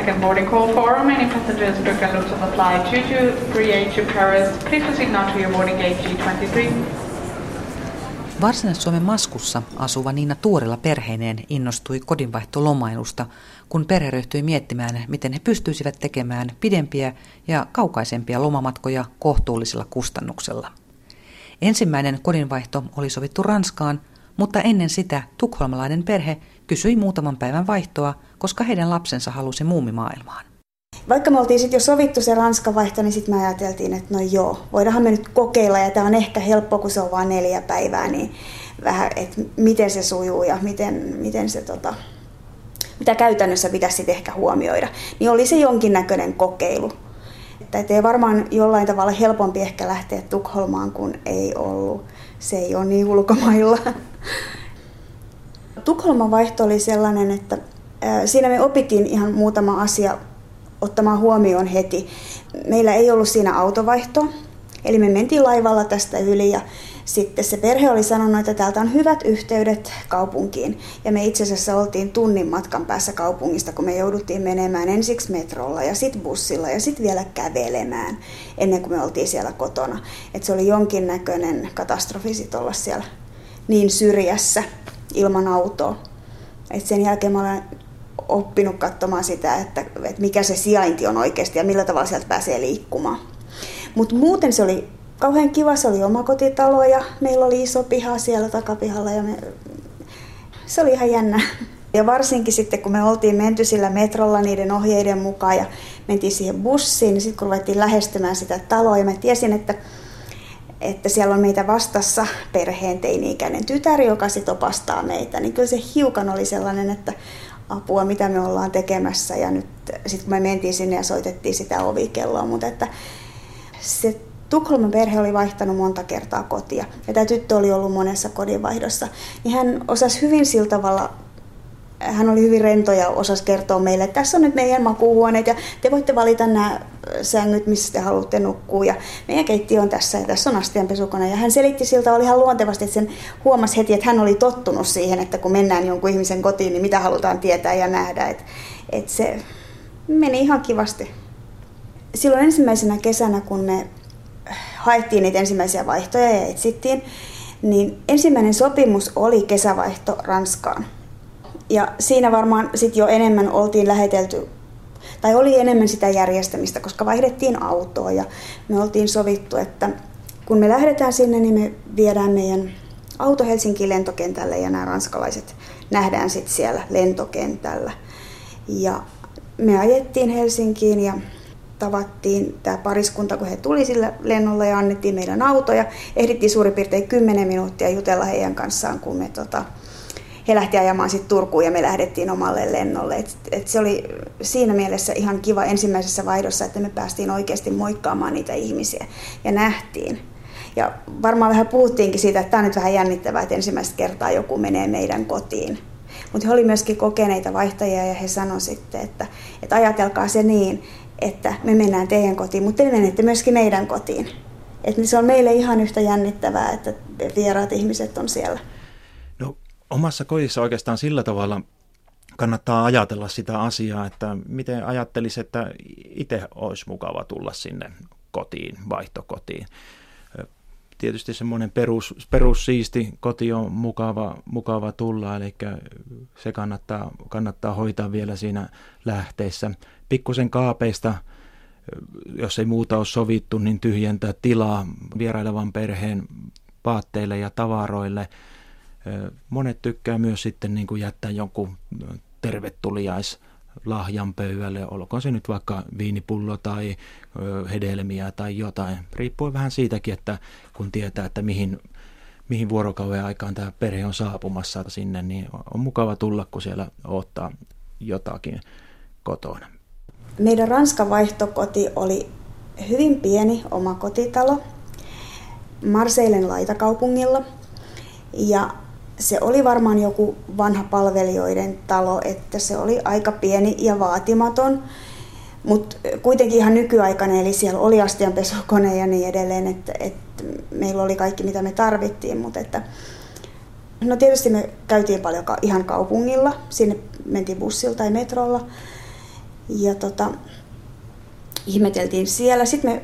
second boarding call form. Any passengers who can look to apply 223A to Paris, please proceed now to your boarding gate G23. Varsinais-Suomen Maskussa asuva Niina Tuorila perheineen innostui kodinvaihtolomailusta, kun perhe ryhtyi miettimään, miten he pystyisivät tekemään pidempiä ja kaukaisempia lomamatkoja kohtuullisella kustannuksella. Ensimmäinen kodinvaihto oli sovittu Ranskaan, mutta ennen sitä tukholmalainen perhe kysyi muutaman päivän vaihtoa, koska heidän lapsensa halusi muumimaailmaan. Vaikka me oltiin sitten jo sovittu se Ranska-vaihto, niin sitten me ajateltiin, että no joo, voidaanhan me nyt kokeilla ja tämä on ehkä helppo, kun se on vain 4 päivää, niin vähän, että miten se sujuu ja mitä käytännössä pitäisi sitten ehkä huomioida. Niin oli se jonkinnäköinen kokeilu. Että ei varmaan jollain tavalla helpompi ehkä lähteä Tukholmaan, kun ei ollut. Se ei ole niin ulkomailla. Tukholman vaihto oli sellainen, että siinä me opittiin ihan muutama asia ottamaan huomioon heti. Meillä ei ollut siinä autovaihtoa, eli me mentiin laivalla tästä yli ja sitten se perhe oli sanonut, että täältä on hyvät yhteydet kaupunkiin. Ja me itse asiassa oltiin tunnin matkan päässä kaupungista, kun me jouduttiin menemään ensiksi metrolla ja sitten bussilla ja sitten vielä kävelemään ennen kuin me oltiin siellä kotona. Et se oli jonkinnäköinen katastrofi sit olla siellä niin syrjässä ilman autoa. Et sen jälkeen mä olen oppinut katsomaan sitä, että mikä se sijainti on oikeasti ja millä tavalla sieltä pääsee liikkumaan. Mutta muuten se oli kauhean kiva, se oli omakotitalo ja meillä oli iso piha siellä takapihalla ja se oli ihan jännä. Ja varsinkin sitten kun me oltiin menty sillä metrolla niiden ohjeiden mukaan ja mentiin siihen bussiin, niin sitten kun ruvettiin lähestymään sitä taloa ja mä tiesin, että siellä on meitä vastassa perheen teini-ikäinen tytär, joka sitten opastaa meitä, niin kyllä se hiukan oli sellainen, että apua, mitä me ollaan tekemässä ja nyt sitten kun me mentiin sinne ja soitettiin sitä ovikelloa, mutta että se Tukholman perhe oli vaihtanut monta kertaa kotia ja tämä tyttö oli ollut monessa kodinvaihdossa. Niin hän osasi hyvin sillä tavalla, hän oli hyvin rento ja osasi kertoa meille, että tässä on nyt meidän makuuhuoneet ja te voitte valita nämä sängyt, missä te haluatte nukkua ja meidän keittiö on tässä ja tässä on astianpesukone. Ja hän selitti sillä tavalla ihan luontevasti, että sen huomasi heti, että hän oli tottunut siihen, että kun mennään jonkun ihmisen kotiin, niin mitä halutaan tietää ja nähdä. Että se meni ihan kivasti. Silloin ensimmäisenä kesänä, kun ne haettiin niitä ensimmäisiä vaihtoja ja etsittiin, niin ensimmäinen sopimus oli kesävaihto Ranskaan. Ja siinä varmaan sitten jo enemmän oltiin lähetelty, tai oli enemmän sitä järjestämistä, koska vaihdettiin autoa ja me oltiin sovittu, että kun me lähdetään sinne, niin me viedään meidän auto Helsingin lentokentälle ja nämä ranskalaiset nähdään sitten siellä lentokentällä. Ja me ajettiin Helsinkiin ja tavattiin tämä pariskunta, kun he tuli sillä lennolla ja annettiin meidän autoja. Ehdittiin suurin piirtein 10 minuuttia jutella heidän kanssaan, kun me, he lähti ajamaan sitten Turkuun ja me lähdettiin omalle lennolle. Et se oli siinä mielessä ihan kiva ensimmäisessä vaihdossa, että me päästiin oikeasti moikkaamaan niitä ihmisiä ja nähtiin. Ja varmaan vähän puhuttiinkin siitä, että tämä on nyt vähän jännittävää, että ensimmäistä kertaa joku menee meidän kotiin. Mutta he oli myöskin kokeneita vaihtajia ja he sanoi sitten, että ajatelkaa se niin, että me mennään teidän kotiin, mutta te menette myöskin meidän kotiin. Että se on meille ihan yhtä jännittävää, että vieraat ihmiset on siellä. No omassa kodissa oikeastaan sillä tavalla kannattaa ajatella sitä asiaa, että miten ajattelisi, että itse olisi mukava tulla sinne kotiin, vaihtokotiin. Tietysti semmoinen perussiisti koti on mukava tulla, eli se kannattaa hoitaa vielä siinä lähteessä. Pikkusen kaapeista, jos ei muuta ole sovittu, niin tyhjentää tilaa vierailevan perheen vaatteille ja tavaroille. Monet tykkää myös sitten niin kuin jättää jonkun tervetuliaislahjan pöydälle, olkoon se nyt vaikka viinipullo tai hedelmiä tai jotain. Riippuu vähän siitäkin, että kun tietää, että mihin vuorokauden aikaan tämä perhe on saapumassa sinne, niin on mukava tulla, kun siellä odottaa jotakin kotona. Meidän Ranskan vaihtokoti oli hyvin pieni omakotitalo Marseillen laitakaupungilla ja se oli varmaan joku vanha palvelijoiden talo, että se oli aika pieni ja vaatimaton, mutta kuitenkin ihan nykyaikainen, eli siellä oli astianpesukone ja niin edelleen, että meillä oli kaikki mitä me tarvittiin, mutta että no tietysti me käytiin paljon ihan kaupungilla, sinne mentiin bussilla tai metrolla. Ja ihmeteltiin siellä. Sitten me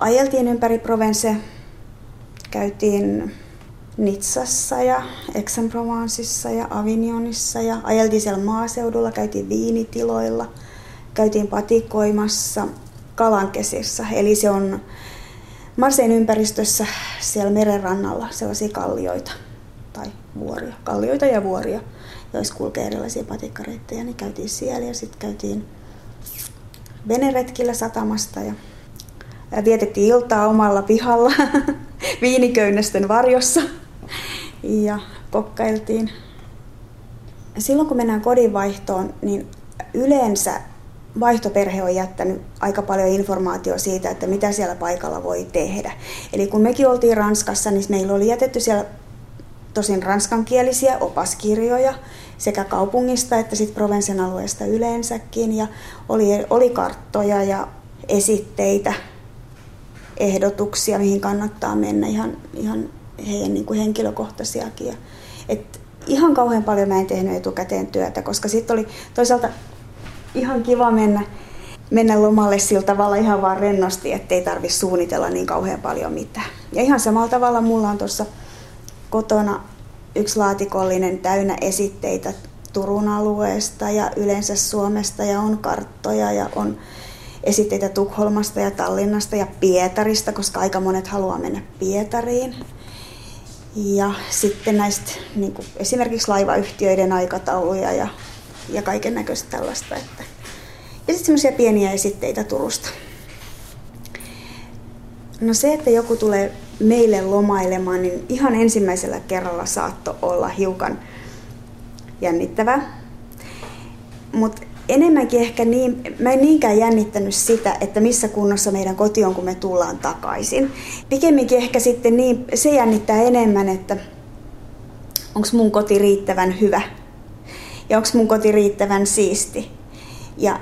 ajeltiin ympäri Provence. Käytiin Nizzassa ja Aix-en-Provenceissa ja Avignonissa ja ajeltiin siellä maaseudulla, käytiin viinitiloilla, käytiin patikoimassa kalankesissä. Eli se on Marseille ympäristössä siellä merenrannalla sellaisia kallioita tai vuoria, kallioita ja vuoria, joissa kulkee erilaisia patikkareittejä, niin käytiin siellä ja sitten käytiin veneretkillä satamasta ja vietettiin iltaa omalla pihalla viiniköynnösten varjossa ja kokkailtiin. Silloin kun mennään kodinvaihtoon, niin yleensä vaihtoperhe on jättänyt aika paljon informaatiota siitä, että mitä siellä paikalla voi tehdä. Eli kun mekin oltiin Ranskassa, niin meillä oli jätetty siellä tosin ranskankielisiä opaskirjoja sekä kaupungista että sitten Provencen alueesta yleensäkin. Ja oli karttoja ja esitteitä, ehdotuksia, mihin kannattaa mennä, ihan heidän niin kuin henkilökohtaisiakin. Et ihan kauhean paljon mä en tehnyt etukäteen työtä, koska sitten oli toisaalta ihan kiva mennä lomalle sillä tavalla ihan vaan rennosti, ettei tarvitse suunnitella niin kauhean paljon mitään. Ja ihan samalla tavalla mulla on tuossa kotona yksi laatikollinen täynnä esitteitä Turun alueesta ja yleensä Suomesta ja on karttoja ja on esitteitä Tukholmasta ja Tallinnasta ja Pietarista, koska aika monet haluaa mennä Pietariin. Ja sitten näistä niin kuin esimerkiksi laivayhtiöiden aikatauluja ja kaiken näköistä tällaista. Että. Ja sitten semmoisia pieniä esitteitä Turusta. No se, että joku tulee meille lomailemaan, niin ihan ensimmäisellä kerralla saattoi olla hiukan jännittävää. Mutta enemmänkin ehkä mä en niinkään jännittänyt sitä, että missä kunnossa meidän koti on, kun me tullaan takaisin. Pikemminkin ehkä sitten se jännittää enemmän, että onko mun koti riittävän hyvä ja onko mun koti riittävän siisti. Ja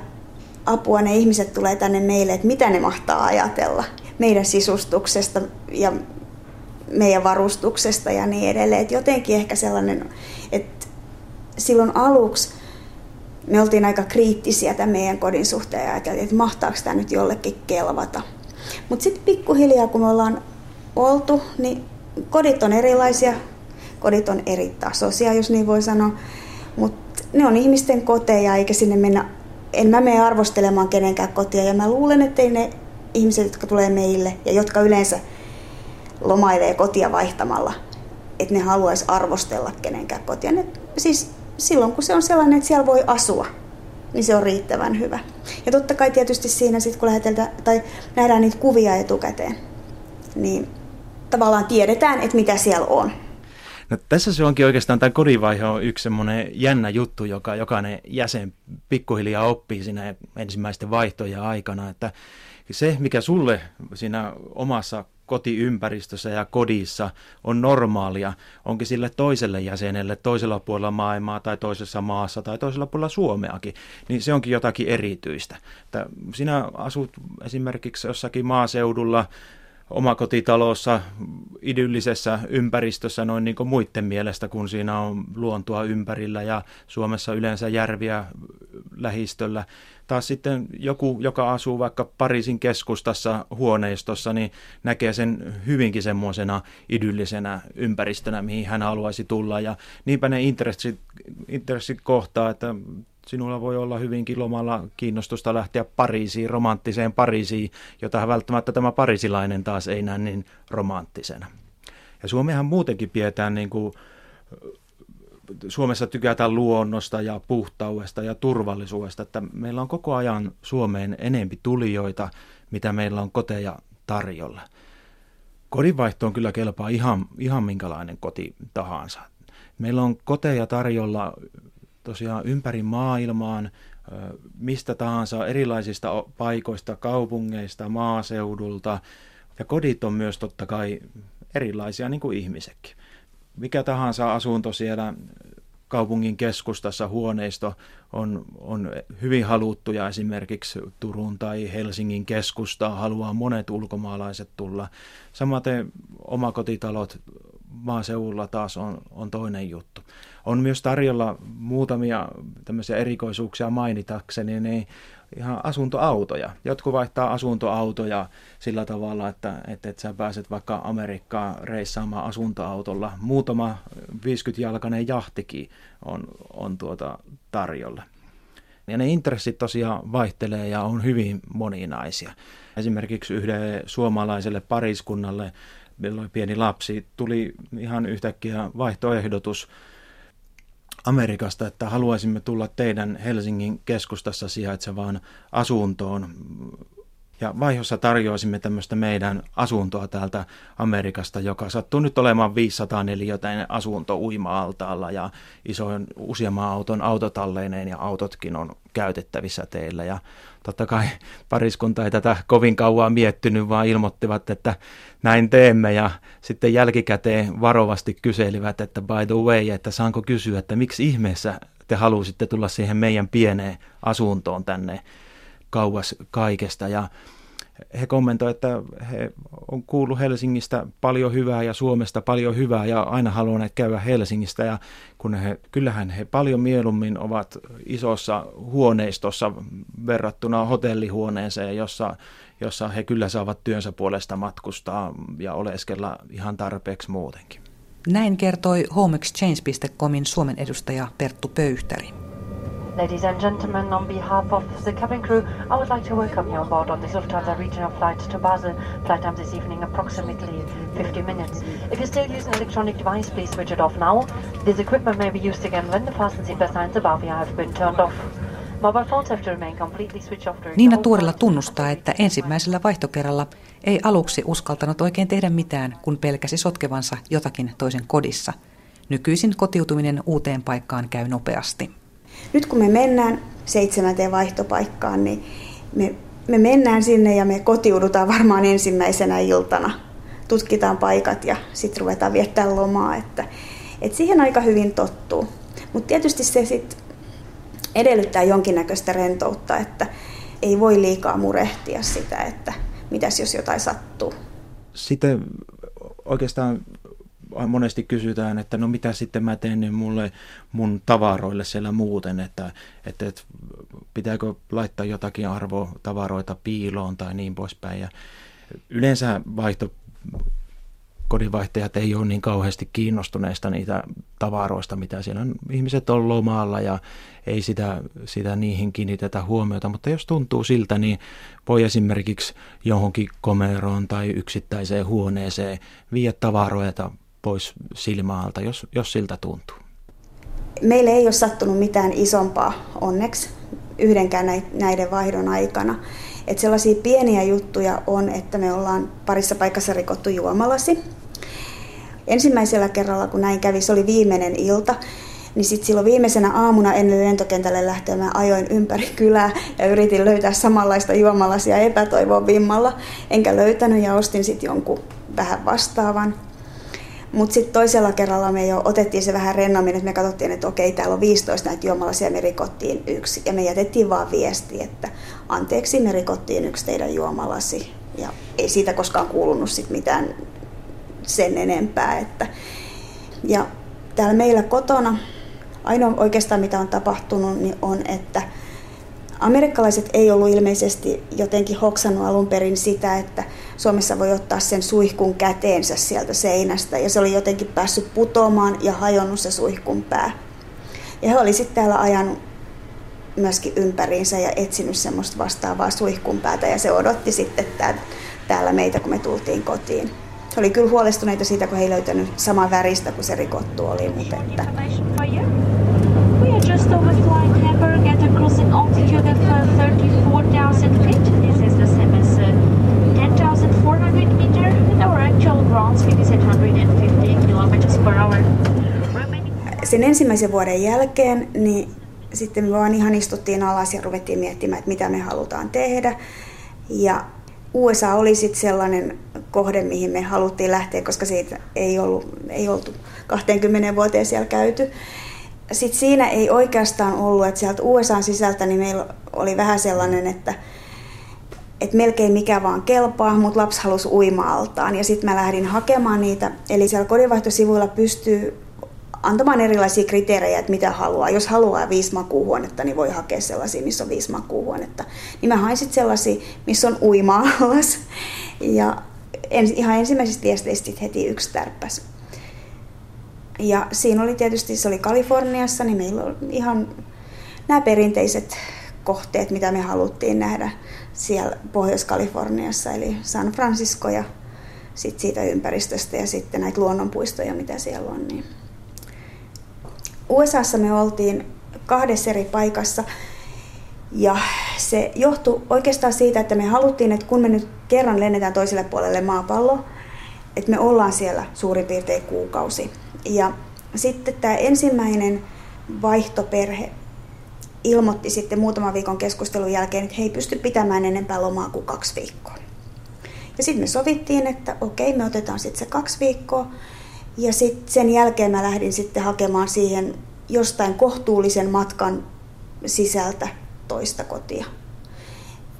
apua, ne ihmiset tulee tänne meille, että mitä ne mahtaa ajatella meidän sisustuksesta ja meidän varustuksesta ja niin edelleen. Et jotenkin ehkä sellainen, että silloin aluksi me oltiin aika kriittisiä tämän meidän kodin suhteen ja ajateltiin, että mahtaako tämä nyt jollekin kelvata. Mutta sitten pikkuhiljaa, kun me ollaan oltu, niin kodit on erilaisia, kodit on eri tasoisia, jos niin voi sanoa. Mutta ne on ihmisten koteja, eikä sinne mennä, en mä mene arvostelemaan kenenkään kotia. Ja mä luulen, että ei ne ihmiset, jotka tulee meille ja jotka yleensä lomailee kotia vaihtamalla, että ne haluaisi arvostella kenenkään kotia. Ne, siis silloin kun se on sellainen, että siellä voi asua, niin se on riittävän hyvä. Ja totta kai tietysti siinä sitten, kun nähdään niitä kuvia etukäteen, niin tavallaan tiedetään, että mitä siellä on. No, tässä se onkin oikeastaan, tämä kodinvaihe on yksi semmoinen jännä juttu, joka jokainen jäsen pikkuhiljaa oppii siinä ensimmäisten vaihtojen aikana. Että se, mikä sulle siinä omassa kotiympäristössä ja kodissa on normaalia, onkin sille toiselle jäsenelle toisella puolella maailmaa tai toisessa maassa tai toisella puolella Suomeakin, niin se onkin jotakin erityistä. Että sinä asut esimerkiksi jossakin maaseudulla, omakotitalossa, idyllisessä ympäristössä noin niin kuin muiden mielestä, kun siinä on luontoa ympärillä ja Suomessa yleensä järviä lähistöllä. Taas sitten joku, joka asuu vaikka Pariisin keskustassa huoneistossa, niin näkee sen hyvinkin semmoisena idyllisenä ympäristönä, mihin hän haluaisi tulla. Ja niinpä ne intressit kohtaa, että sinulla voi olla hyvinkin lomalla kiinnostusta lähteä Pariisiin, romanttiseen Pariisiin, jota välttämättä tämä parisilainen taas ei näe niin romanttisena. Ja Suomihan muutenkin pidetään niin kuin, Suomessa tykätään luonnosta ja puhtaudesta ja turvallisuudesta, että meillä on koko ajan Suomeen enempi tulijoita, mitä meillä on koteja tarjolla. Kodinvaihtoon kyllä kelpaa ihan minkälainen koti tahansa. Meillä on koteja tarjolla tosiaan ympäri maailmaan, mistä tahansa, erilaisista paikoista, kaupungeista, maaseudulta. Ja kodit on myös totta kai erilaisia, niin kuin ihmisetkin. Mikä tahansa asunto siellä kaupungin keskustassa, huoneisto on hyvin haluttuja, esimerkiksi Turun tai Helsingin keskustaa haluaa monet ulkomaalaiset tulla. Samaten omakotitalot maaseudulla taas on toinen juttu. On myös tarjolla muutamia tämmöisiä erikoisuuksia mainitakseni, niin ihan asuntoautoja. Jotkut vaihtaa asuntoautoja sillä tavalla, että sä pääset vaikka Amerikkaan reissaamaan asuntoautolla. Muutama 50-jalkainen jahtikin on tarjolla. Ja ne intressit tosiaan vaihtelee ja on hyvin moninaisia. Esimerkiksi yhdelle suomalaiselle pariskunnalle, milloin pieni lapsi, tuli ihan yhtäkkiä vaihtoehdotus Amerikasta, että haluaisimme tulla teidän Helsingin keskustassa sijaitsevaan asuntoon. Ja vaihdossa tarjoisimme tämmöistä meidän asuntoa täältä Amerikasta, joka sattuu nyt olemaan 504 asunto uima-altaalla ja isoin useamman auton autotalleineen ja autotkin on käytettävissä teillä. Ja totta kai pariskunta ei tätä kovin kauan miettinyt, vaan ilmoittivat, että näin teemme ja sitten jälkikäteen varovasti kyselivät, että by the way, että saanko kysyä, että miksi ihmeessä te halusitte tulla siihen meidän pieneen asuntoon tänne kauas kaikesta, ja he kommentoivat, että he on kuullut Helsingistä paljon hyvää ja Suomesta paljon hyvää ja aina haluaneet käydä Helsingistä ja kyllähän he paljon mieluummin ovat isossa huoneistossa verrattuna hotellihuoneeseen, jossa he kyllä saavat työnsä puolesta matkustaa ja oleskella ihan tarpeeksi muutenkin. Näin kertoi Home exchange.comin Suomen edustaja Perttu Pöyhtäri. Ladies and gentlemen, on behalf of the cabin crew, I would like to welcome you on board on this Lufthansa regional flight to Basel. Flight time this evening, approximately 50 minutes. If you still use an electronic device, please switch it off now. This equipment may be used again when the fasten seatbelt signs above you have been turned off. Mobile phones have to remain completely switched off. Niina Tuorila tunnustaa, että ensimmäisellä vaihtokerralla ei aluksi uskaltanut oikein tehdä mitään, kun pelkäsi sotkevansa jotakin toisen kodissa. Nykyisin kotiutuminen uuteen paikkaan käy nopeasti. Nyt kun me mennään 7. vaihtopaikkaan, niin me mennään sinne ja me kotiudutaan varmaan ensimmäisenä iltana. Tutkitaan paikat ja sitten ruvetaan viettää lomaa, että siihen aika hyvin tottuu. Mutta tietysti se sitten edellyttää jonkinnäköistä rentoutta, että ei voi liikaa murehtia sitä, että mitäs jos jotain sattuu. Sitten oikeastaan monesti kysytään, että no mitä sitten mä teen niin mun tavaroille siellä muuten, että pitääkö laittaa jotakin arvotavaroita piiloon tai niin poispäin. Ja yleensä kodinvaihtajat ei ole niin kauheasti kiinnostuneista niitä tavaroista, mitä siellä on. Ihmiset on lomalla ja ei sitä niihin kiinnitetä huomiota, mutta jos tuntuu siltä, niin voi esimerkiksi johonkin komeroon tai yksittäiseen huoneeseen viedä tavaroita pois silmältä, jos siltä tuntuu. Meille ei ole sattunut mitään isompaa onneksi yhdenkään näiden vaihdon aikana. Et sellaisia pieniä juttuja on, että me ollaan parissa paikassa rikottu juomalasi. Ensimmäisellä kerralla, kun näin kävi, se oli viimeinen ilta, niin sitten silloin viimeisenä aamuna ennen lentokentälle lähtöä mä ajoin ympäri kylää ja yritin löytää samanlaista juomalasia epätoivon vimmalla. Enkä löytänyt ja ostin sitten jonkun vähän vastaavan. Mutta sitten toisella kerralla me jo otettiin se vähän rennommin, että me katsottiin, että okei, täällä on 15 näitä juomalasia, me rikottiin yksi. Ja me jätettiin vaan viesti, että anteeksi, me rikottiin yksi teidän juomalasi. Ja ei siitä koskaan kuulunut sit mitään sen enempää. Ja täällä meillä kotona ainoa oikeastaan mitä on tapahtunut, niin on, että amerikkalaiset ei ollut ilmeisesti jotenkin hoksannut alun perin sitä, että Suomessa voi ottaa sen suihkun käteensä sieltä seinästä. Ja se oli jotenkin päässyt putoamaan ja hajonnut se suihkun pää. Ja he oli sitten täällä ajanut myöskin ympäriinsä ja etsinyt semmoista vastaavaa suihkun päätä. Ja se odotti sitten täällä meitä, kun me tultiin kotiin. He oli kyllä huolestuneita siitä, kun he ei löytänyt saman väristä kuin se rikottu oli. Mutta sen ensimmäisen vuoden jälkeen niin sitten me vaan ihan istuttiin alas ja ruvettiin miettimään, että mitä me halutaan tehdä. Ja USA oli sitten sellainen kohde, mihin me haluttiin lähteä, koska siitä ei oltu 20 vuoteen siellä käyty. Sitten siinä ei oikeastaan ollut, että sieltä USA:n sisältä niin meillä oli vähän sellainen, että että melkein mikä vaan kelpaa, mutta lapsi halusi uima-altaan ja sitten mä lähdin hakemaan niitä. Eli siellä kodinvaihtosivuilla pystyy antamaan erilaisia kriteerejä, että mitä haluaa. Jos haluaa 5 makuuhuonetta, niin voi hakea sellaisia, missä on 5 makuuhuonetta. Niin mä hain sitten sellaisia, missä on uima-alas. Ja ihan ensimmäisistä viesteistä heti yksi tärppäs. Ja siinä oli tietysti, se oli Kaliforniassa, niin meillä oli ihan nämä perinteiset kohteet, mitä me haluttiin nähdä siellä Pohjois-Kaliforniassa, eli San Francisco ja sitten siitä ympäristöstä ja sitten näitä luonnonpuistoja, mitä siellä on. Niin. USAssa me oltiin 2 eri paikassa ja se johtui oikeastaan siitä, että me haluttiin, että kun me nyt kerran lennetään toiselle puolelle maapalloa, että me ollaan siellä suurin piirtein kuukausi. Ja sitten tämä ensimmäinen vaihtoperhe ilmoitti sitten muutaman viikon keskustelun jälkeen, että he ei pysty pitämään enempää lomaa kuin 2 viikkoa. Ja sitten me sovittiin, että okei, me otetaan sitten se 2 viikkoa. Ja sitten sen jälkeen mä lähdin sitten hakemaan siihen jostain kohtuullisen matkan sisältä toista kotia.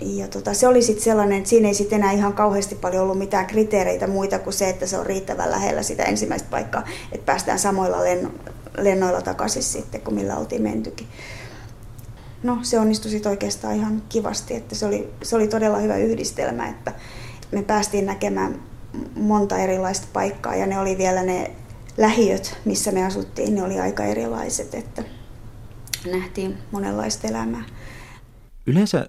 Ja se oli sitten sellainen, että siinä ei sitten enää ihan kauheasti paljon ollut mitään kriteereitä muita kuin se, että se on riittävän lähellä sitä ensimmäistä paikkaa, että päästään samoilla lennoilla takaisin sitten, kun millä oltiin mentykin. No, se onnistui sitten oikeastaan ihan kivasti, että se oli todella hyvä yhdistelmä, että me päästiin näkemään monta erilaista paikkaa ja ne oli vielä ne lähiöt, missä me asuttiin, ne oli aika erilaiset, että nähtiin monenlaista elämää. Yleensä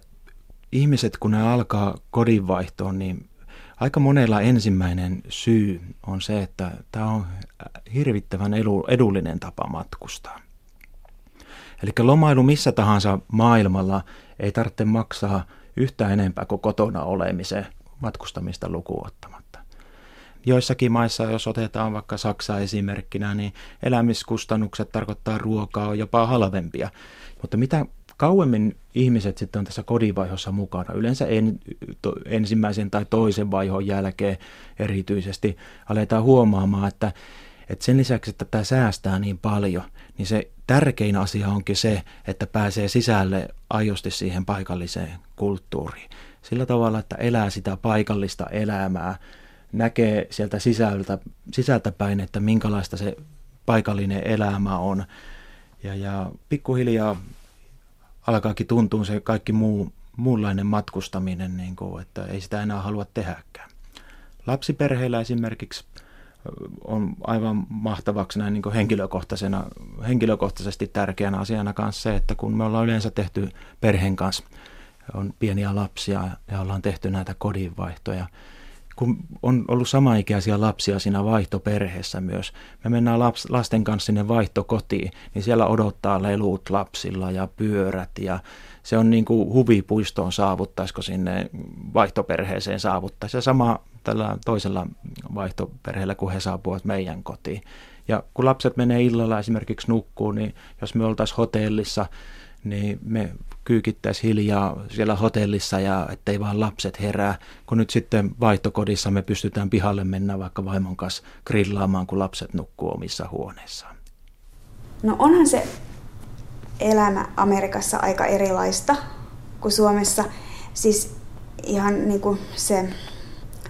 ihmiset, kun ne alkaa kodinvaihtoon, niin aika monella ensimmäinen syy on se, että tämä on hirvittävän edullinen tapa matkustaa. Eli lomailu missä tahansa maailmalla ei tarvitse maksaa yhtään enempää kuin kotona olemisen matkustamista lukuun ottamatta. Joissakin maissa, jos otetaan vaikka Saksaa esimerkkinä, niin elämiskustannukset tarkoittaa ruokaa jopa halvempia. Mutta mitä kauemmin ihmiset sitten on tässä kodinvaihossa mukana, yleensä ensimmäisen tai toisen vaihon jälkeen erityisesti aletaan huomaamaan, että sen lisäksi, että tämä säästää niin paljon, niin se tärkein asia onkin se, että pääsee sisälle aidosti siihen paikalliseen kulttuuriin. Sillä tavalla, että elää sitä paikallista elämää, näkee sieltä sisältä päin, että minkälaista se paikallinen elämä on. Ja pikkuhiljaa alkaakin tuntua se kaikki muunlainen matkustaminen, niin kuin, että ei sitä enää halua tehdäkään. Lapsiperheillä esimerkiksi on aivan mahtavaksi näin niin kuin henkilökohtaisesti tärkeänä asiana kanssa se, että kun me ollaan yleensä tehty perheen kanssa, on pieniä lapsia ja ollaan tehty näitä kodinvaihtoja. Kun on ollut samaikäisiä lapsia siinä vaihtoperheessä myös, me mennään lasten kanssa sinne vaihtokotiin, niin siellä odottaa lelut lapsilla ja pyörät ja se on niin kuin huvipuistoon saavuttaisiko sinne vaihtoperheeseen saavuttaisi. Ja sama tällä toisella vaihtoperheellä, kun he saapuvat meidän kotiin. Ja kun lapset menee illalla esimerkiksi nukkuun, niin jos me oltaisiin hotellissa, niin me kyykittäisiin hiljaa siellä hotellissa, ja ettei vaan lapset herää. Kun nyt sitten vaihtokodissa me pystytään pihalle mennä vaikka vaimon kanssa grillaamaan, kun lapset nukkuu omissa huoneissaan. No onhan se elämä Amerikassa aika erilaista kuin Suomessa. Siis ihan niin kuin se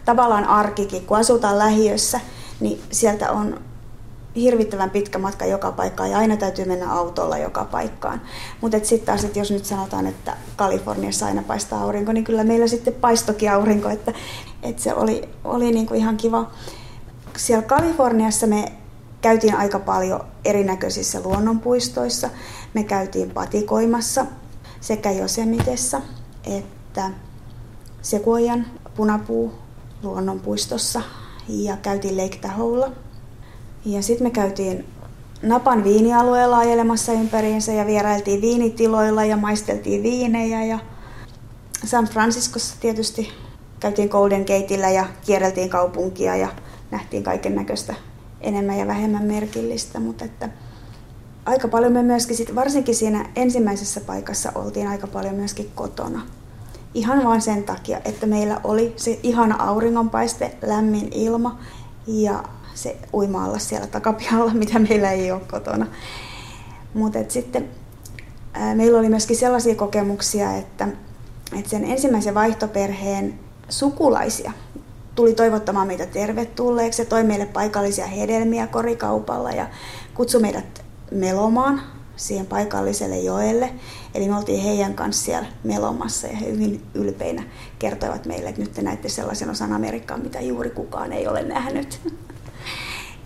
tavallaan arkikin, kun asutaan lähiössä, niin sieltä on hirvittävän pitkä matka joka paikkaan ja aina täytyy mennä autolla joka paikkaan. Mutta sitten taas, jos nyt sanotaan, että Kaliforniassa aina paistaa aurinko, niin kyllä meillä sitten paistokin aurinko, että se oli niinku ihan kiva. Siellä Kaliforniassa me käytiin aika paljon erinäköisissä luonnonpuistoissa. Me käytiin patikoimassa sekä Yosemitessä että Sequoian punapuu luonnonpuistossa ja käytiin Lake Tahoella. Ja sitten me käytiin Napan viinialueella ajelemassa ympäriinsä ja vierailtiin viinitiloilla ja maisteltiin viinejä. Ja San Franciscossa tietysti käytiin Golden Gateillä ja kierreltiin kaupunkia ja nähtiin kaiken näköistä enemmän ja vähemmän merkillistä. Mutta että aika paljon me myöskin, sit, varsinkin siinä ensimmäisessä paikassa oltiin aika paljon myöskin kotona. Ihan vaan sen takia, että meillä oli se ihana auringonpaiste, lämmin ilma ja se uima-allas siellä takapihalla, mitä meillä ei ole kotona. Mutta sitten meillä oli myöskin sellaisia kokemuksia, että että sen ensimmäisen vaihtoperheen sukulaisia tuli toivottamaan meitä tervetulleeksi ja toi meille paikallisia hedelmiä korikaupalla ja kutsui meidät melomaan siihen paikalliselle joelle. Eli me oltiin heidän kanssa siellä melomassa ja he hyvin ylpeinä kertoivat meille, että nyt te näitte sellaisen osan Amerikkaa, mitä juuri kukaan ei ole nähnyt.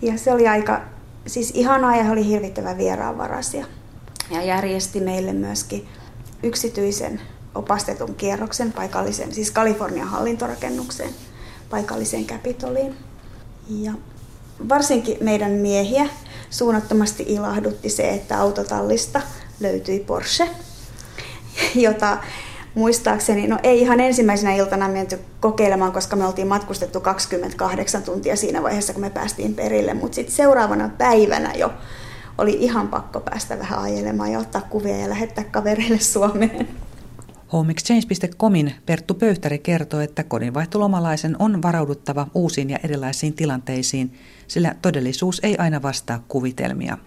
Ja se oli aika siis ihanaa ja he oli hirvittävän vieraanvaraisia. Ja järjesti meille myöskin yksityisen opastetun kierroksen paikallisen, siis Kalifornian hallintorakennukseen, paikalliseen Capitoliin. Ja varsinkin meidän miehiä suunnattomasti ilahdutti se, että autotallista löytyi Porsche, jota muistaakseni, no ei ihan ensimmäisenä iltana menty kokeilemaan, koska me oltiin matkustettu 28 tuntia siinä vaiheessa, kun me päästiin perille, mutta sitten seuraavana päivänä jo oli ihan pakko päästä vähän ajelemaan ja ottaa kuvia ja lähettää kavereille Suomeen. Home exchange.comin Perttu Pöyhtäri kertoo, että kodinvaihtolomalaisen on varauduttava uusiin ja erilaisiin tilanteisiin, sillä todellisuus ei aina vastaa kuvitelmia.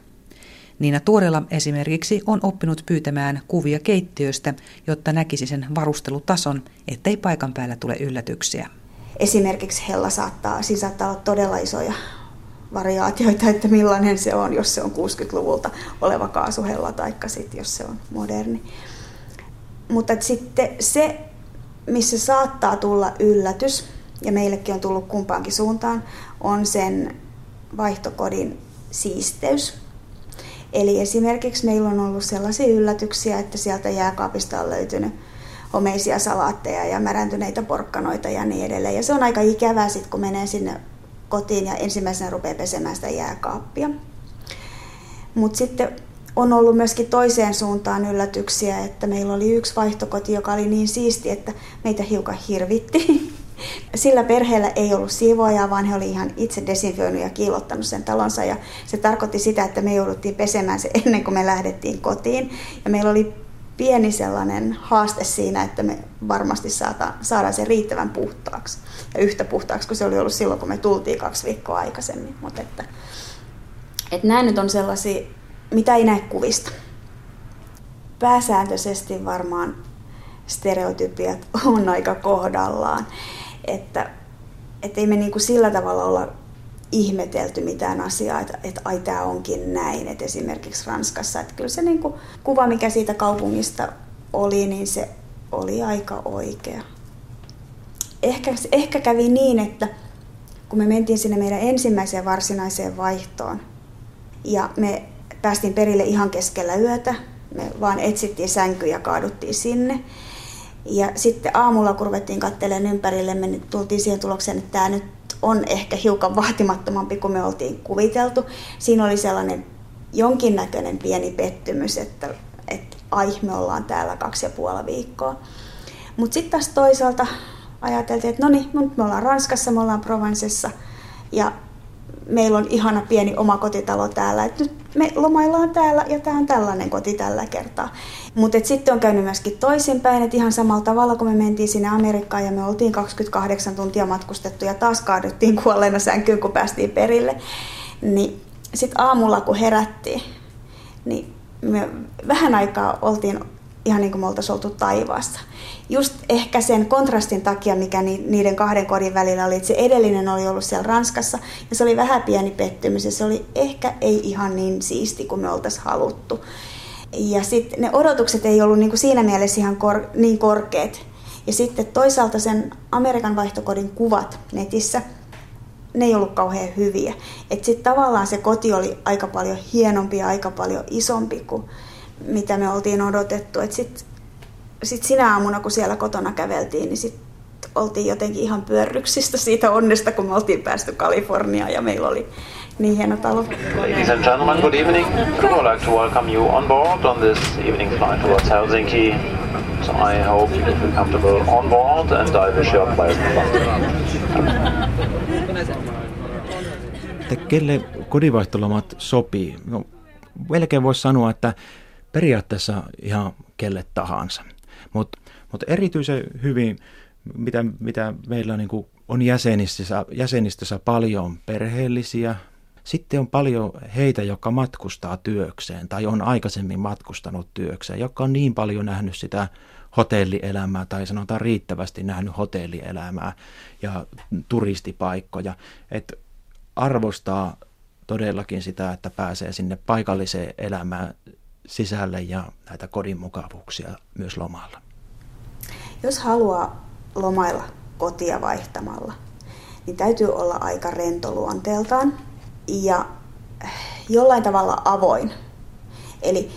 Niina Tuorila esimerkiksi on oppinut pyytämään kuvia keittiöstä, jotta näkisi sen varustelutason, ettei paikan päällä tule yllätyksiä. Esimerkiksi hella saattaa olla todella isoja variaatioita, että millainen se on, jos se on 60-luvulta oleva kaasuhella tai sitten jos se on moderni. Mutta sitten se, missä saattaa tulla yllätys, ja meillekin on tullut kumpaankin suuntaan, on sen vaihtokodin siisteys. Eli esimerkiksi meillä on ollut sellaisia yllätyksiä, että sieltä jääkaapista on löytynyt homeisia salaatteja ja märäntyneitä porkkanoita ja niin edelleen. Ja se on aika ikävää sitten, kun menee sinne kotiin ja ensimmäisenä rupeaa pesemään sitä jääkaappia. Mutta sitten on ollut myöskin toiseen suuntaan yllätyksiä, että meillä oli yksi vaihtokoti, joka oli niin siisti, että meitä hiukan hirvitti. Sillä perheellä ei ollut siivoajaa, vaan he oli ihan itse desinfioinut ja kiillottanut sen talonsa. Ja se tarkoitti sitä, että me jouduttiin pesemään se ennen kuin me lähdettiin kotiin. Ja meillä oli pieni sellainen haaste siinä, että me varmasti saadaan se riittävän puhtaaksi. Ja yhtä puhtaaksi kuin se oli ollut silloin, kun me tultiin 2 viikkoa aikaisemmin. Mutta että nämä nyt on sellaisia, mitä ei näe kuvista. Pääsääntöisesti varmaan stereotypiat on aika kohdallaan. Että ei me niinku sillä tavalla olla ihmetelty mitään asiaa, että ai tää onkin näin. Et esimerkiksi Ranskassa, että kyllä se niinku kuva, mikä siitä kaupungista oli, niin se oli aika oikea. Ehkä kävi niin, että kun me mentiin sinne meidän ensimmäiseen varsinaiseen vaihtoon ja me päästiin perille ihan keskellä yötä, me vaan etsittiin sänkyä ja kaaduttiin sinne. Ja sitten aamulla, kun ruvettiin katselemaan ympärille, me tultiin siihen tulokseen, että tämä nyt on ehkä hiukan vaatimattomampi kuin me oltiin kuviteltu. Siinä oli sellainen jonkinnäköinen pieni pettymys, että ai, me ollaan täällä 2,5 viikkoa. Mutta sitten taas toisaalta ajateltiin, että no niin, nyt me ollaan Ranskassa, me ollaan Provencessa ja meillä on ihana pieni oma kotitalo täällä, että nyt me lomaillaan täällä ja tämä on tällainen koti tällä kertaa. Mutta sitten on käynyt myöskin toisinpäin, että ihan samalla tavalla kun me mentiin sinne Amerikkaan ja me oltiin 28 tuntia matkustettu ja taas kaaduttiin kuolleena sänkyyn, kun päästiin perille, niin sitten aamulla kun herättiin, niin me vähän aikaa oltiin ihan niin kuin me oltaisiin oltu taivaassa. Just ehkä sen kontrastin takia, mikä niiden kahden kodin välillä oli, että se edellinen oli ollut siellä Ranskassa, ja se oli vähän pieni pettymys, ja se oli ehkä ei ihan niin siisti kuin me oltaisiin haluttu. Ja sitten ne odotukset ei ollut niin kuin siinä mielessä ihan niin korkeat. Ja sitten toisaalta sen Amerikan vaihtokodin kuvat netissä, ne ei ollut kauhean hyviä. Että sitten tavallaan se koti oli aika paljon hienompi ja aika paljon isompi kuin mitä me oltiin odotettu. Sitten sinä aamuna, kun siellä kotona käveltiin, niin sitten oltiin jotenkin ihan pyörryksistä siitä onnesta, kun me oltiin päästy Kaliforniaan ja meillä oli niin hieno talo. Ladies and gentlemen, good evening. I would like to welcome you on board on this evening flight towards Helsinki. I hope you feel comfortable on board and I wish you a pleasant flight. Kelle kodinvaihtolomat sopii? No, melkein voisi sanoa, että periaatteessa ihan kelle tahansa, mutta erityisen hyvin, mitä meillä niin kuin on jäsenistössä paljon perheellisiä, Sitten on paljon heitä, jotka matkustaa työkseen tai on aikaisemmin matkustanut työkseen, jotka on niin paljon nähnyt sitä hotellielämää tai sanotaan riittävästi nähnyt hotellielämää ja turistipaikkoja, että arvostaa todellakin sitä, että pääsee sinne paikalliseen elämään sisälle ja näitä kodin mukavuuksia myös lomalla. Jos haluaa lomailla kotia vaihtamalla, niin täytyy olla aika rento luonteeltaan ja jollain tavalla avoin. Eli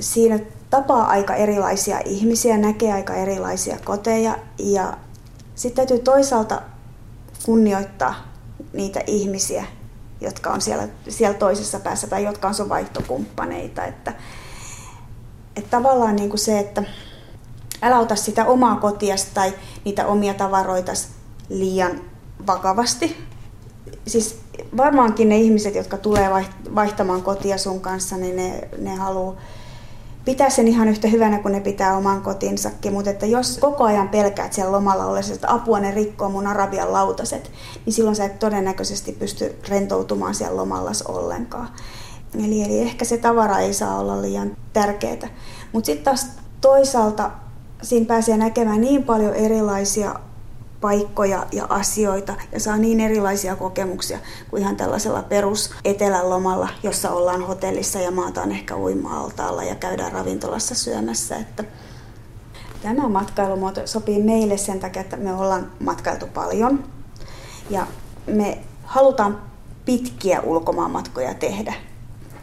siinä tapaa aika erilaisia ihmisiä, näkee aika erilaisia koteja ja sitten täytyy toisaalta kunnioittaa niitä ihmisiä, jotka on siellä toisessa päässä tai jotka on sun vaihtokumppaneita. Että tavallaan niin kuin se, että älä ota sitä omaa kotiasi tai niitä omia tavaroitasi liian vakavasti. Siis varmaankin ne ihmiset, jotka tulee vaihtamaan kotia sun kanssa, niin ne haluaa pitää sen ihan yhtä hyvänä kuin ne pitää oman kotinsakin, mutta että jos koko ajan pelkäät siellä lomalla ollessa, että apua ne rikkoo mun arabian lautaset, niin silloin sä et todennäköisesti pysty rentoutumaan siellä lomallas ollenkaan. Eli ehkä se tavara ei saa olla liian tärkeää. Mutta sitten taas toisaalta siinä pääsee näkemään niin paljon erilaisia paikkoja ja asioita ja saa niin erilaisia kokemuksia kuin ihan tällaisella perusetelän lomalla, jossa ollaan hotellissa ja maataan ehkä uima-altaalla ja käydään ravintolassa syömässä. Että tämä matkailumuoto sopii meille sen takia, että me ollaan matkailtu paljon ja me halutaan pitkiä ulkomaanmatkoja tehdä.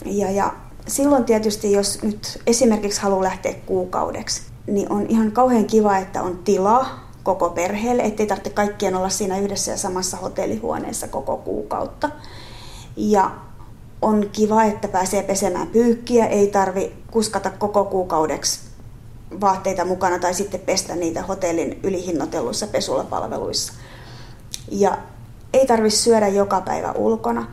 Ja silloin tietysti, jos nyt esimerkiksi haluaa lähteä kuukaudeksi, niin on ihan kauhean kiva, että on tilaa koko perheelle, ettei tarvitse kaikkien olla siinä yhdessä ja samassa hotellihuoneessa koko kuukautta. Ja on kiva, että pääsee pesemään pyykkiä, ei tarvi kuskata koko kuukaudeksi vaatteita mukana tai sitten pestä niitä hotellin ylihinnoitelluissa pesulapalveluissa. Ja ei tarvi syödä joka päivä ulkona.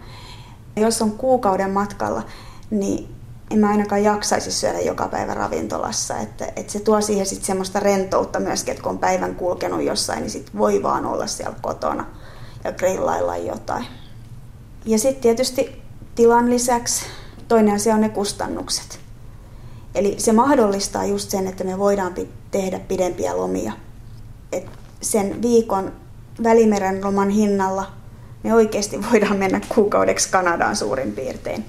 Jos on kuukauden matkalla, niin en mä ainakaan jaksaisi syödä joka päivä ravintolassa, että se tuo siihen sitten semmoista rentoutta myöskin, että kun on päivän kulkenut jossain, niin sitten voi vaan olla siellä kotona ja grillailla jotain. Ja sitten tietysti tilan lisäksi toinen asia on ne kustannukset. Eli se mahdollistaa just sen, että me voidaan tehdä pidempiä lomia. Et sen viikon Välimeren loman hinnalla me oikeasti voidaan mennä kuukaudeksi Kanadaan suurin piirtein.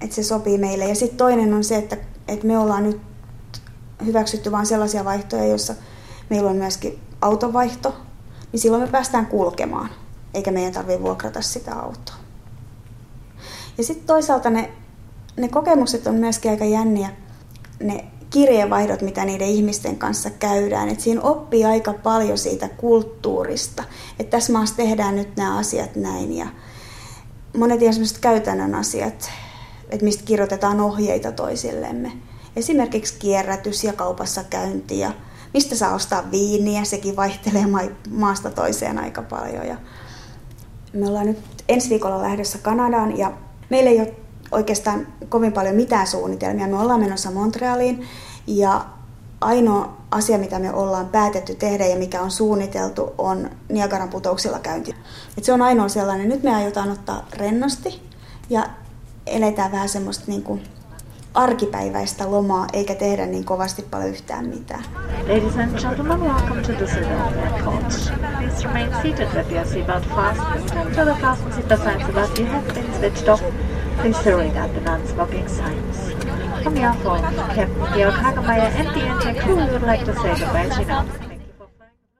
Että se sopii meille. Ja sitten toinen on se, että me ollaan nyt hyväksytty vain sellaisia vaihtoja, joissa meillä on myöskin autovaihto, niin silloin me päästään kulkemaan, eikä meidän tarvitse vuokrata sitä autoa. Ja sitten toisaalta ne kokemukset on myöskin aika jänniä, ne kirjeenvaihdot, mitä niiden ihmisten kanssa käydään. Et siinä oppii aika paljon siitä kulttuurista, että tässä maassa tehdään nyt nämä asiat näin. Ja monet ihan sellaiset käytännön asiat, että mistä kirjoitetaan ohjeita toisillemme. Esimerkiksi kierrätys ja kaupassa käynti ja mistä saa ostaa viiniä, sekin vaihtelee maasta toiseen aika paljon. Ja me ollaan nyt ensi viikolla lähdössä Kanadaan ja meillä ei ole oikeastaan kovin paljon mitään suunnitelmia. Me ollaan menossa Montrealiin ja ainoa asia, mitä me ollaan päätetty tehdä ja mikä on suunniteltu, on Niagaran putouksilla käynti. Et se on ainoa sellainen. Nyt me aiotaan ottaa rennosti ja eletään vähän semmoista niin kuin arkipäiväistä lomaa, eikä tehdä niin kovasti paljon yhtään mitään. Ladies and gentlemen, welcome to the Seattle Airport. Please remain seated with your seatbelt fastened until the fasten seatbelt signs about you have been switched off. Please read out the non-smoking signs. On your phone, Captain Georg Hagemeyer and the engine crew would like to say goodbye to you now.